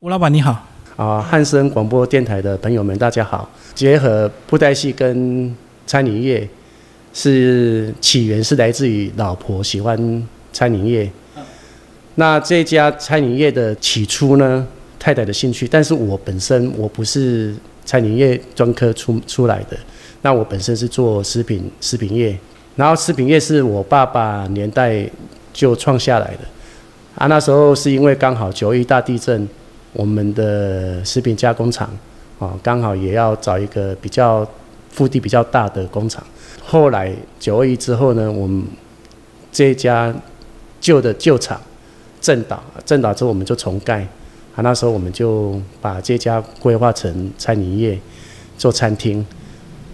吴老板你好啊，汉声广播电台的朋友们大家好。结合布袋戏跟餐饮业是起源是来自于老婆喜欢餐饮业，那这家餐饮业的起初呢，太太的兴趣，但是我本身不是餐饮业专科出来的，那我本身是做食品业，然后食品业是我爸爸年代就创下来的啊，那时候是因为刚好九一大地震。 我们的食品加工厂，啊，刚好也要找一个比较腹地比较大的工厂。后来921之后呢，我们这家旧厂震倒之后，我们就重盖。啊，那时候我们就把这家规划成餐饮业，做餐厅。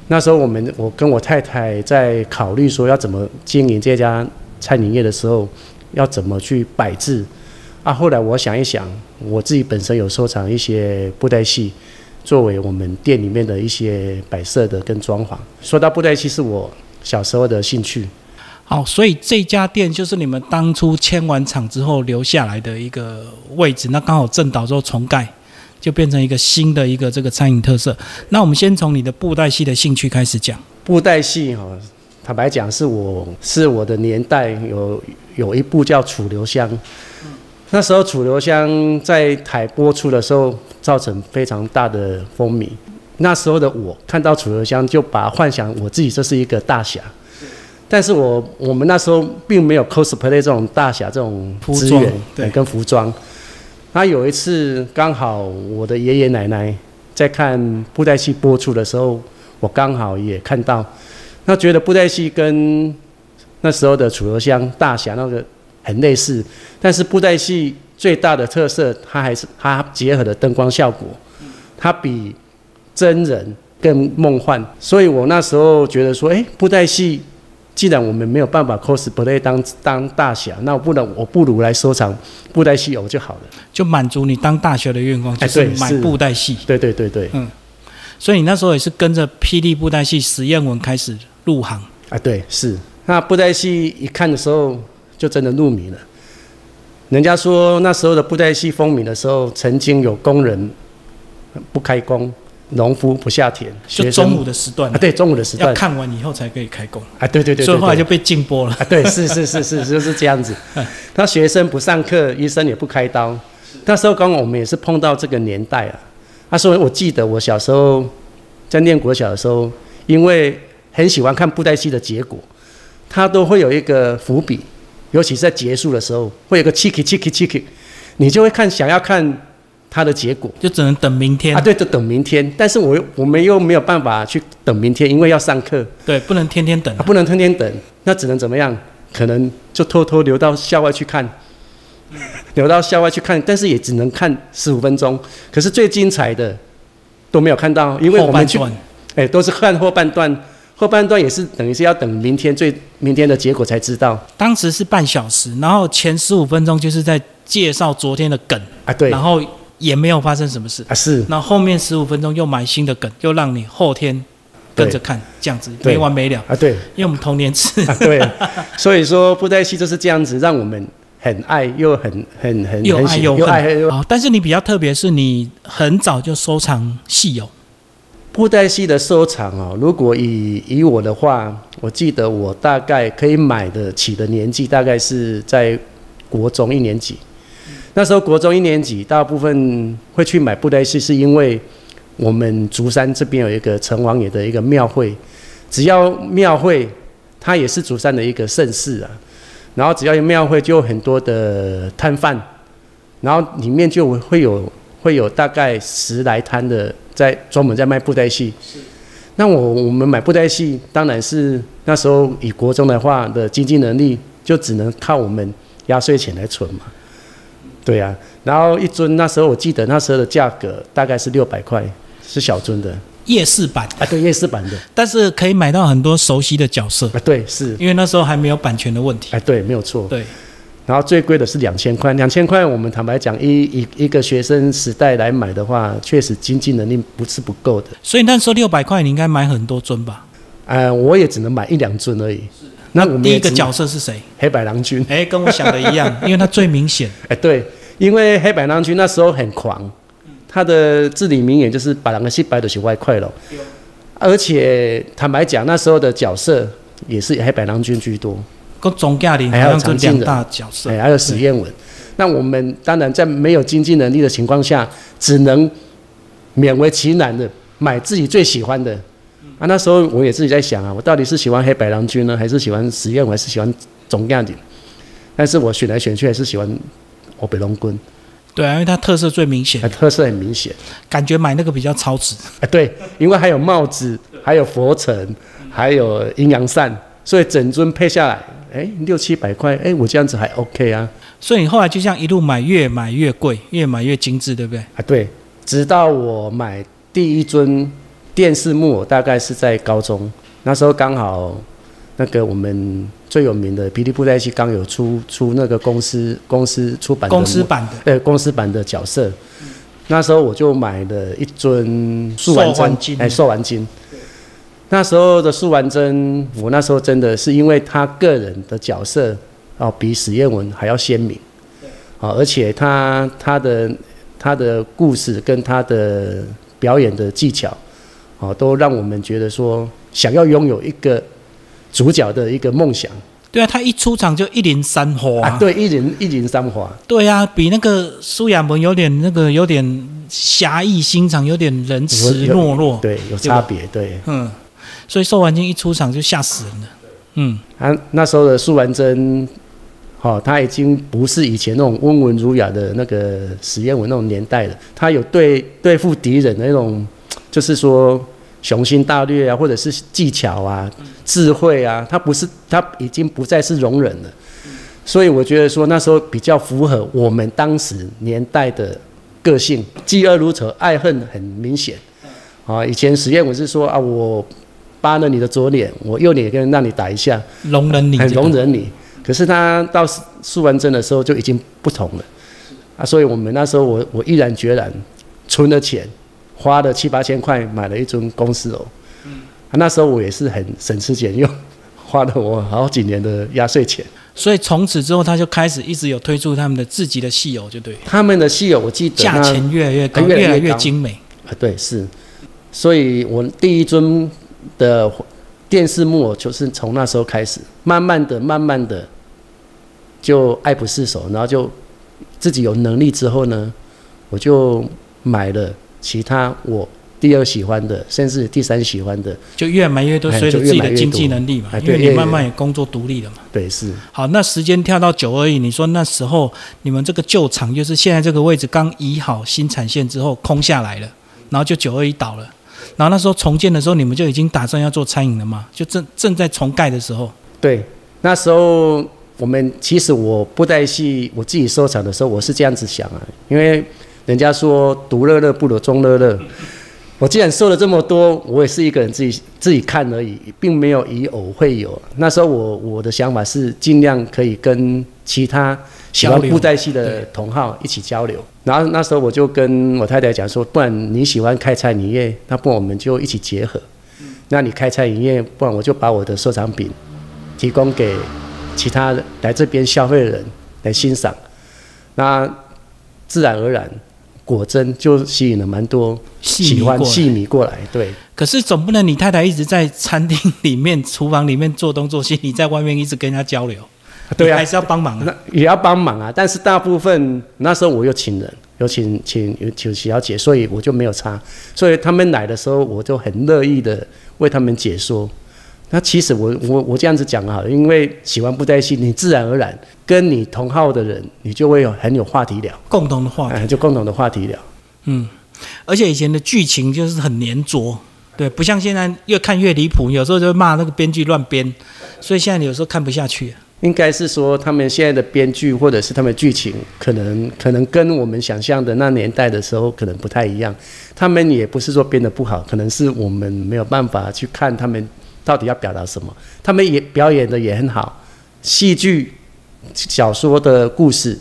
那时候我跟我太太在考虑说要怎么经营这家餐饮业的时候，要怎么去摆置。 啊，后来我想一想，我自己本身有收藏一些布袋戏，作为我们店里面的一些摆设的跟装潢。说到布袋戏，是我小时候的兴趣。好，所以这家店就是你们当初签完厂之后留下来的一个位置，那刚好震倒之后重盖，就变成一个新的一个这个餐饮特色。那我们先从你的布袋戏的兴趣开始讲。布袋戏哈，坦白讲是我的年代有一部叫《楚留香》。 那时候楚留香在台播出的时候，造成非常大的风靡。那时候的我看到楚留香，就把幻想我自己这是一个大侠，但是我们那时候并没有 cosplay 这种大侠这种资源跟服装。那有一次刚好我的爷爷奶奶在看布袋戏播出的时候，我刚好也看到，那觉得布袋戏跟那时候的楚留香大侠那个。 很类似，但是布袋戏最大的特色，它结合了灯光效果，它比真人更梦幻。所以我那时候觉得说，布袋戏既然我们没有办法 cosplay 当大侠，那我不如来收藏布袋戏偶就好了，就满足你当大侠的愿望，就是买布袋戏。对，嗯。所以你那时候也是跟着霹雳布袋戏实验文开始入行啊，对，是。那布袋戏一看的时候。 就真的入迷了。人家说那时候的布袋戏风靡的时候，曾经有工人不开工，农夫不下田，就中午的时段啊，对，中午的时段要看完以后才可以开工啊，对，所以后来就被禁播了啊，对，是，就是这样子。那学生不上课，医生也不开刀。那时候刚好我们也是碰到这个年代啊。他说，我记得我小时候在念国小的时候，因为很喜欢看布袋戏的结果，它都会有一个伏笔。 尤其是在结束的时候，会有个 chiki， 你就会想要看它的结果，就只能等明天啊。对，就等明天。但是我们又没有办法去等明天，因为要上课。对，不能天天等啊，不能天天等，那只能怎么样？可能就偷偷留到校外去看，留到校外去看，但是也只能看15分钟。可是最精彩的都没有看到，因为我们去，都是看后半段。 后半段也是等于是要等明天的结果才知道。当时是半小时，然后前15分钟就是在介绍昨天的梗啊，对，然后也没有发生什么事啊，是。那后面15分钟又埋新的梗，又让你后天跟着看，这样子没完没了啊，对。因为我们童年吃啊，对，所以说布袋戏就是这样子，让我们很爱又很又爱又恨。好，但是你比较特别，是你很早就收藏戏偶。 布袋戏的收藏哦，如果以我的话，我记得我大概可以买得起的年纪，大概是在国中一年级。那时候国中一年级，大部分会去买布袋戏，是因为我们竹山这边有一个城隍爷的一个庙会，只要庙会，它也是竹山的一个盛事啊。然后只要有庙会，就有很多的摊贩，然后里面就会有大概10来摊的。 在专门在卖布袋戏，那我们买布袋戏，当然是那时候以国中的话的经济能力，就只能靠我们压岁钱来存嘛。对啊，然后一尊那时候我记得那时候的价格大概是600块，是小尊的夜市版啊，对夜市版的，但是可以买到很多熟悉的角色啊，对是，因为那时候还没有版权的问题，哎、啊、对，没有错，对。 然后最贵的是2000块，2000块我们坦白讲，一个学生时代来买的话，确实经济能力不够的。所以那时候600块，你应该买很多尊吧？我也只能买1、2尊而已。那第一个角色是谁？黑白郎君。跟我想的一样，因为他最明显。对，因为黑白郎君那时候很狂，他的至理名言就是“白人的失败就是我的快乐”，而且坦白讲，那时候的角色也是黑白郎君居多，还有常进人，还有史艷文。那我们当然在没有经济能力的情况下，只能勉为其难的买自己最喜欢的。啊，那时候我也自己在想啊，我到底是喜欢黑白郎君呢，还是喜欢史艷文，还是喜欢总将军？但是我选来选去还是喜欢欧北龙棍。对啊，因为它特色最明显，特色很明显，感觉买那个比较超值。对，因为还有帽子，还有佛尘，还有阴阳扇，所以整尊配下来，600-700块，我这样子还 OK 啊。所以你后来就像一路买，越买越贵，越买越精致，对不对？对，直到我买第一尊电视木偶，大概是在高中，那时候刚好那个我们最有名的霹雳布袋戏刚有出那个公司出版的公司版的角色，那时候我就买了一尊素丸针，素丸针。那时候的素丸针，我那时候真的是因为他个人的角色哦，比史艷文还要鲜明，哦，而且他的故事跟他的表演的技巧，哦，都让我们觉得说想要拥有一个主角的一个梦想。对啊，他一出场就一领三花啊！对，一领三花。对啊，比那个苏亚文有点那个有点侠义心肠，有点仁慈懦弱。对，有差别。对，所以素丸针一出场就吓死人了。那时候的素丸针，他已经不是以前那种温文儒雅的那个史艷文那种年代了，他有对付敌人的那种，就是说雄心大略啊，或者是技巧啊、智慧啊，他已经不再是容忍了。所以我觉得说那时候比较符合我们当时年代的个性，嫉恶如仇，爱恨很明显。以前史艷文是说啊，我扒了你的左脸，我右脸也跟让你打一下，容忍你，很容忍你。可是他到素丸针的时候就已经不同了啊，所以我们那时候我毅然决然存了钱。花了700-800块买了一尊公司偶，那时候我也是很省吃俭用，花了我好几年的压岁钱。所以从此之后，他就开始一直有推出他们的自己的戏偶，就对。他们的戏偶，我记得价钱越来越高，越来越精美。对，是。所以我第一尊的电视木偶就是从那时候开始，慢慢的就爱不释手，然后就自己有能力之后呢，我就买了。其他我第二喜欢的，甚至第三喜欢的，就越买越多，随着自己的经济能力嘛，因为你慢慢也工作独立了嘛。对，是。好，那时间跳到921，你说那时候你们这个旧厂就是现在这个位置刚移好新产线之后空下来了，然后就921倒了，然后那时候重建的时候你们就已经打算要做餐饮了嘛？就正在重盖的时候。对，那时候我们其实我布袋戏我自己收藏的时候，我是这样子想啊，因为。人家说独乐乐不如众乐乐，我既然收了这么多，我也是一个人自己看而已，并没有以偶会友。那时候我的想法是尽量可以跟其他喜欢布袋戏的同好一起交流。然后那时候我就跟我太太讲说，不然你喜欢开餐饮业，那不然我们就一起结合。那你开餐饮业，不然我就把我的收藏品提供给其他来这边消费的人来欣赏。那自然而然。果真就吸引了蛮多喜欢戏迷过来，对。可是总不能你太太一直在餐厅里面、厨房里面做东做西，你在外面一直跟人家交流，对啊，还是要帮忙啊，也要帮忙啊。但是大部分那时候我有请人，有请小姐，所以我就没有差。所以他们来的时候，我就很乐意的为他们解说。那其实我这样子讲啊，因为喜欢布袋戏，你自然而然跟你同好的人，你就会很有话题聊，共同的话题，就共同的话题聊。而且以前的剧情就是很粘着，对，不像现在越看越离谱，有时候就会骂那个编剧乱编，所以现在你有时候看不下去。应该是说他们现在的编剧或者是他们剧情，可能跟我们想象的那年代的时候可能不太一样。他们也不是说编得不好，可能是我们没有办法去看他们。到底要表达什么？他们也表演的也很好，戏剧、小说的故事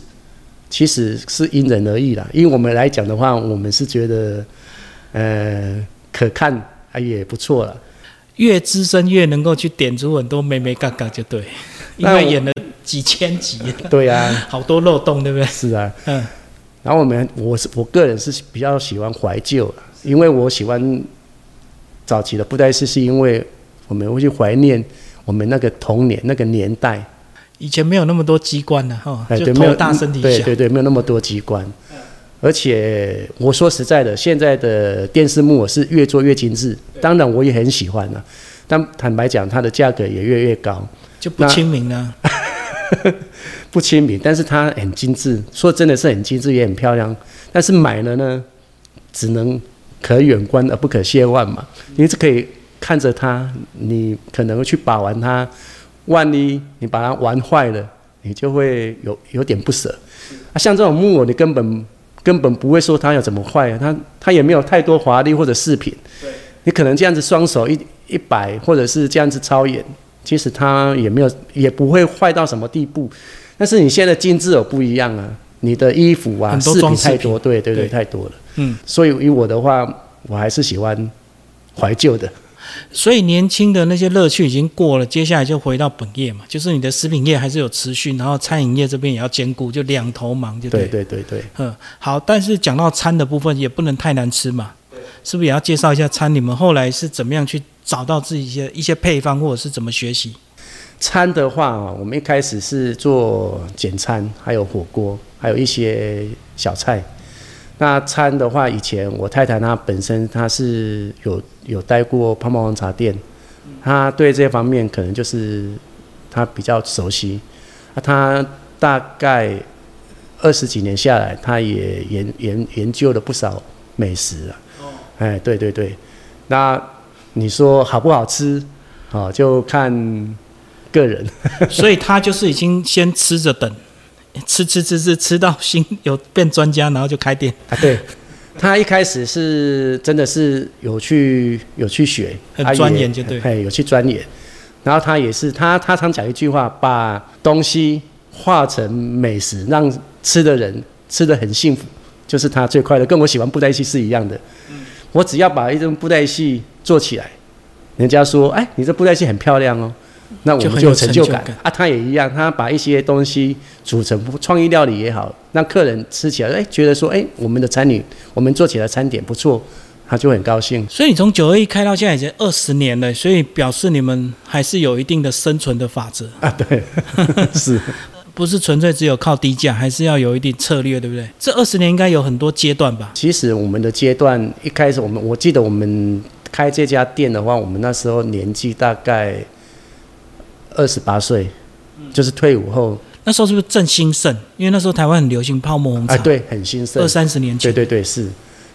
其实是因人而异啦。因为我们来讲的话，我们是觉得，可看也不错了。越资深越能够去点出很多眉眉角角，就对，因为演了几千集。对啊，好多漏洞，对不对？是啊，然后我个人是比较喜欢怀旧，因为我喜欢早期的布袋戏，是因为我们会去怀念我们那个童年那个年代。以前没有那么多机关呢，哈，就头大身体小。对对对，没有那么多机关。而且我说实在的，现在的电视幕是越做越精致，当然我也很喜欢啊，但坦白讲，它的价格也越高，就不亲民了。不亲民，但是它很精致，说真的是很精致，也很漂亮。但是买了呢，只能可远观而不可亵玩嘛。你是可以看着它，你可能去把玩它，万一你把它玩坏了，你就会有点不舍。啊，像这种木偶，你根本不会说它要怎么坏啊，它也没有太多华丽或者饰品。你可能这样子双手一摆，或者是这样子操演。其实它也没有，也不会坏到什么地步，但是你现在精致有不一样啊，你的衣服啊，饰品太多，对对对，太多了。嗯，所以以我的话，我还是喜欢怀旧的。所以年轻的那些乐趣已经过了，接下来就回到本业嘛，就是你的食品业还是有持续，然后餐饮业这边也要兼顾，就两头忙就对。对对对对。嗯，好，但是讲到餐的部分，也不能太难吃嘛，是不是也要介绍一下餐？你们后来是怎么样去？找到自己一些配方，或者是怎么学习？餐的话，我们一开始是做简餐，还有火锅，还有一些小菜。那餐的话，以前我太太她本身她是有待过泡沫红茶店，她对这方面可能就是她比较熟悉。她大概20几年下来，她也研究了不少美食啊。哦。哎，对对对，那。你说好不好吃，好，就看个人。所以他就是已经先吃着等，吃到心有变专家，然后就开店啊。对，他一开始是真的是有去学，很钻研就对，哎，有去钻研。然后他也是他常讲一句话，把东西化成美食，让吃的人吃得很幸福，就是他最快乐。跟我喜欢布袋戏是一样的。嗯，我只要把一种布袋戏做起来，人家说：“哎，你这布袋戏很漂亮哦。”那我们就有成就感啊。他也一样，他把一些东西组成创意料理也好，让客人吃起来，哎，觉得说：“哎，我们的餐饮，我们做起来餐点不错。”他就很高兴。所以你从921开到现在已经20年了，所以表示你们还是有一定的生存的法则啊。对，是。不是纯粹只有靠低价，还是要有一点策略，对不对？这20年应该有很多阶段吧？其实我们的阶段一开始，我记得我们开这家店的话，我们那时候年纪大概28岁，就是退伍后。那时候是不是正兴盛？因为那时候台湾很流行泡沫红茶，啊，对，很兴盛。20-30年前，对对对，是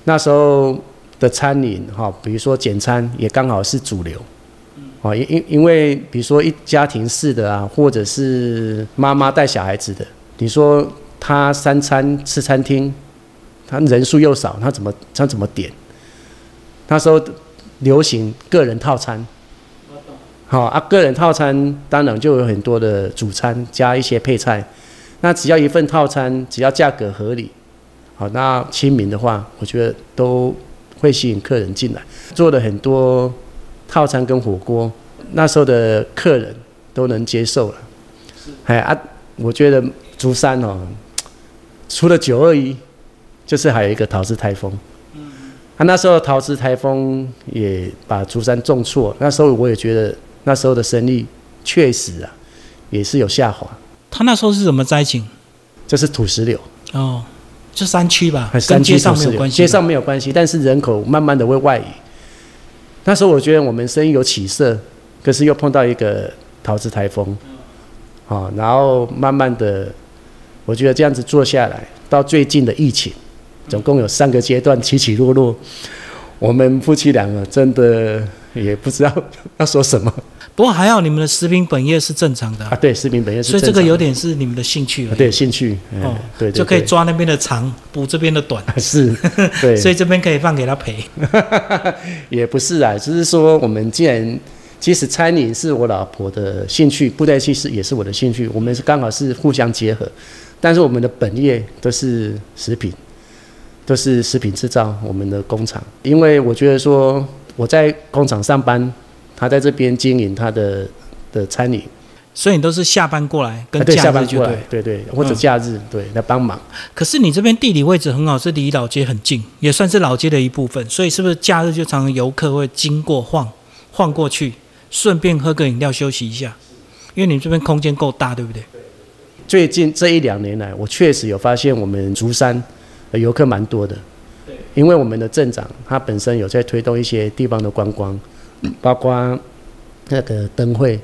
那时候的餐饮哈，比如说简餐也刚好是主流。哦，因为比如说一家庭式的啊，或者是妈妈带小孩子的，你说他3餐吃餐厅，他人数又少，他怎么点？那时候流行个人套餐，好啊，个人套餐当然就有很多的主餐加一些配菜，那只要一份套餐，只要价格合理，好，那亲民的话，我觉得都会吸引客人进来，做了很多。套餐跟火锅，那时候的客人都能接受了。哎啊，我觉得竹山哦，除了921，就是还有一个陶瓷台风。嗯，啊，那时候陶瓷台风也把竹山重挫。那时候我也觉得那时候的生意确实啊，也是有下滑。他那时候是什么灾情？就是土石流。哦，就山区吧，跟街上没有关系。街上没有关系，但是人口慢慢的会外移。那时候我觉得我们生意有起色，可是又碰到一个陶瓷台风，好，然后慢慢的，我觉得这样子做下来，到最近的疫情，总共有3个阶段，起起落落，我们夫妻两个真的也不知道要说什么。不过还好你们的食品本业是正常的 啊，对，食品本业是正常的，所以这个有点是你们的兴趣而已，对，兴趣，嗯，哦，对， 对， 对，就可以抓那边的长，补这边的短，啊，是，对，所以这边可以放给他赔，也不是啊，就是说我们既然其实餐饮是我老婆的兴趣，布袋戏也是我的兴趣，我们是刚好是互相结合，但是我们的本业都是食品，都是食品制造，我们的工厂，因为我觉得说我在工厂上班。他在这边经营他的餐饮，所以你都是下班过来跟假日就对，对，下班过来，对对，或者假日，对，来帮忙。可是你这边地理位置很好，是离老街很近，也算是老街的一部分，所以是不是假日就常常游客会经过晃过去，顺便喝个饮料休息一下？因为你这边空间够大，对不对？最近这一两年来，我确实有发现我们竹山游客蛮多的，因为我们的镇长他本身有在推动一些地方的观光，包括那个灯会。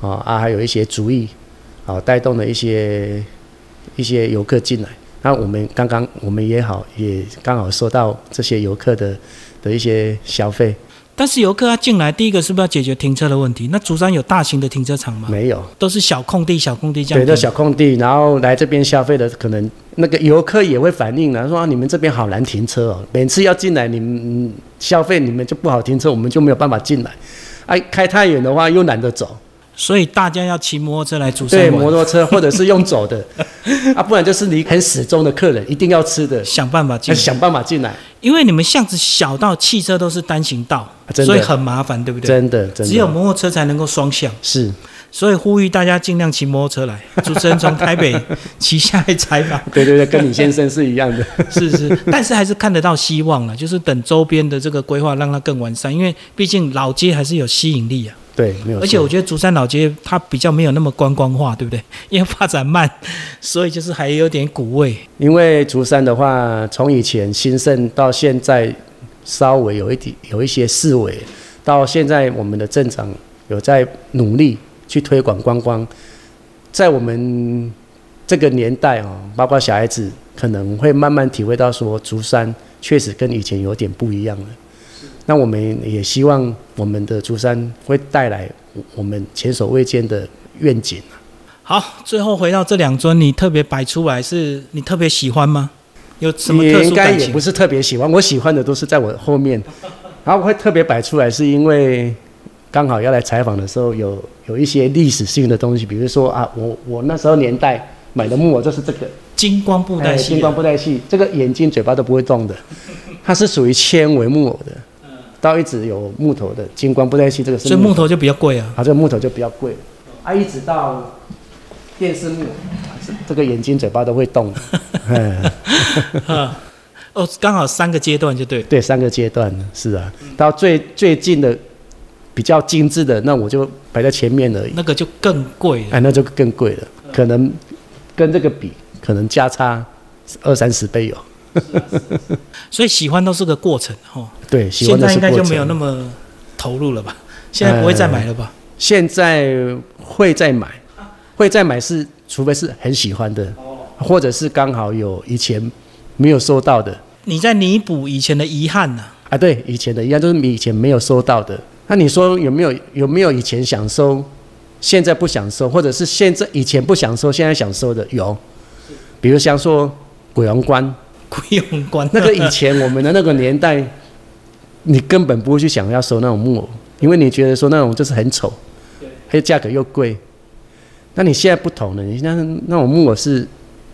啊，还有一些主意，啊，带动了一些游客进来。那我们也刚好收到这些游客的一些消费。但是游客他进来，第一个是不是要解决停车的问题？那竹山有大型的停车场吗？没有，都是小空地这样。对，都小空地，然后来这边消费的，可能那个游客也会反映了，说啊，你们这边好难停车哦，每次要进来你们消费，你们就不好停车，我们就没有办法进来。哎，开太远的话又懒得走。所以大家要骑摩托车来竹山玩，对，摩托车或者是用走的啊，不然就是你很始终的客人一定要吃的，想办法进来，因为你们巷子小到汽车都是单行道，所以很麻烦，对不对？真的，只有摩托车才能够双向，是，所以呼吁大家尽量骑摩托车来。主持人从台北骑下来采访，对，跟你先生是一样的，是，但是还是看得到希望了，就是等周边的这个规划让它更完善，因为毕竟老街还是有吸引力啊。对，没有。而且我觉得竹山老街它比较没有那么观光化，对不对？因为发展慢，所以就是还有点古味。因为竹山的话，从以前兴盛到现在，稍微有一些式微，到现在我们的镇长有在努力去推广观光。在我们这个年代哦，包括小孩子可能会慢慢体会到说，竹山确实跟以前有点不一样了。那我们也希望我们的竹山会带来我们前所未见的愿景。好，最后回到这两尊，你特别摆出来，是你特别喜欢吗？有什么特殊感情？应该也不是特别喜欢，我喜欢的都是在我后面。然后我会特别摆出来，是因为刚好要来采访的时候，有一些历史性的东西，比如说啊，我那时候年代买的木偶就是这个金光布袋戏，这个眼睛嘴巴都不会动的，它是属于纤维木偶的。到一直有木头的金光布袋戏，这个是木头，所以木头就比较贵啊。这个木头就比较贵啊，一直到电视木，这个眼睛嘴巴都会动。哦，刚好三个阶段就对。对，三个阶段是啊，到最近的比较精致的，那我就摆在前面而已。那个就更贵了。哎，那就更贵了，可能跟这个比，可能价差20-30倍有。所以喜欢都是个过程哈，对，喜欢都是过程。现在应该就没有那么投入了吧？现在不会再买了吧？现在会再买，是除非是很喜欢的，或者是刚好有以前没有收到的。你在弥补以前的遗憾呢？啊，对，以前的遗憾就是以前没有收到的。那你说有没有以前想收，现在不想收，或者是现在以前不想收，现在想收的有？比如像说鬼王冠。那个以前我们的那个年代，你根本不会去想要收那种木偶，因为你觉得说那种就是很丑，还有价格又贵。那你现在不同了，你现在那种木偶是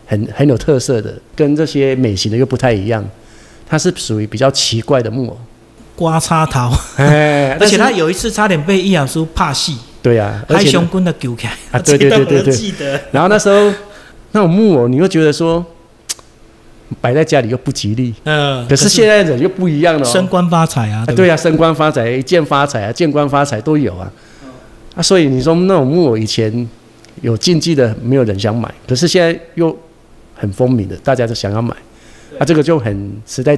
很有特色的，跟这些美型的又不太一样，它是属于比较奇怪的木偶。刮擦桃，而且他有一次差点被易雅书拍死。对啊，海雄棍的救起来。啊，对，记得。然后那时候那种木偶，你会觉得说。摆在家里又不吉利，可是现在人又不一样了，升官发财啊，对啊，升官发财、一见发财啊、见官发财都有啊，啊，所以你说那种木偶以前有禁忌的，没有人想买，可是现在又很风靡的，大家都想要买，啊，这个就很时代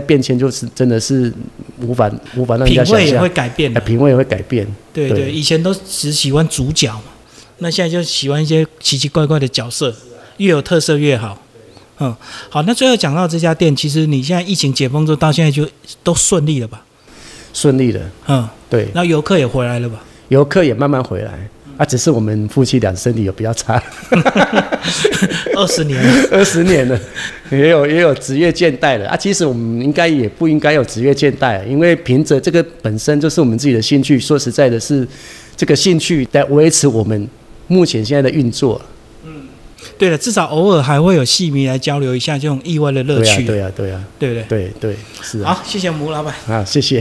变迁，就是真的是无法让人家想象，品味也会改变，品味也会改变，对，以前都只喜欢主角嘛，那现在就喜欢一些奇奇怪怪的角色，越有特色越好。嗯，好，那最后讲到这家店，其实你现在疫情解封之后到现在就都顺利了吧？顺利了，嗯，对。那游客也回来了吧？游客也慢慢回来，啊，只是我们夫妻俩身体有比较差，20年了，也有职业倦怠了啊。其实我们应该也不应该有职业倦怠，因为凭着这个本身就是我们自己的兴趣，说实在的是，这个兴趣来维持我们目前现在的运作。对了，至少偶尔还会有戏迷来交流一下这种意外的乐趣。对啊，对不对？对，是啊。好，谢谢吴老板。啊，谢谢。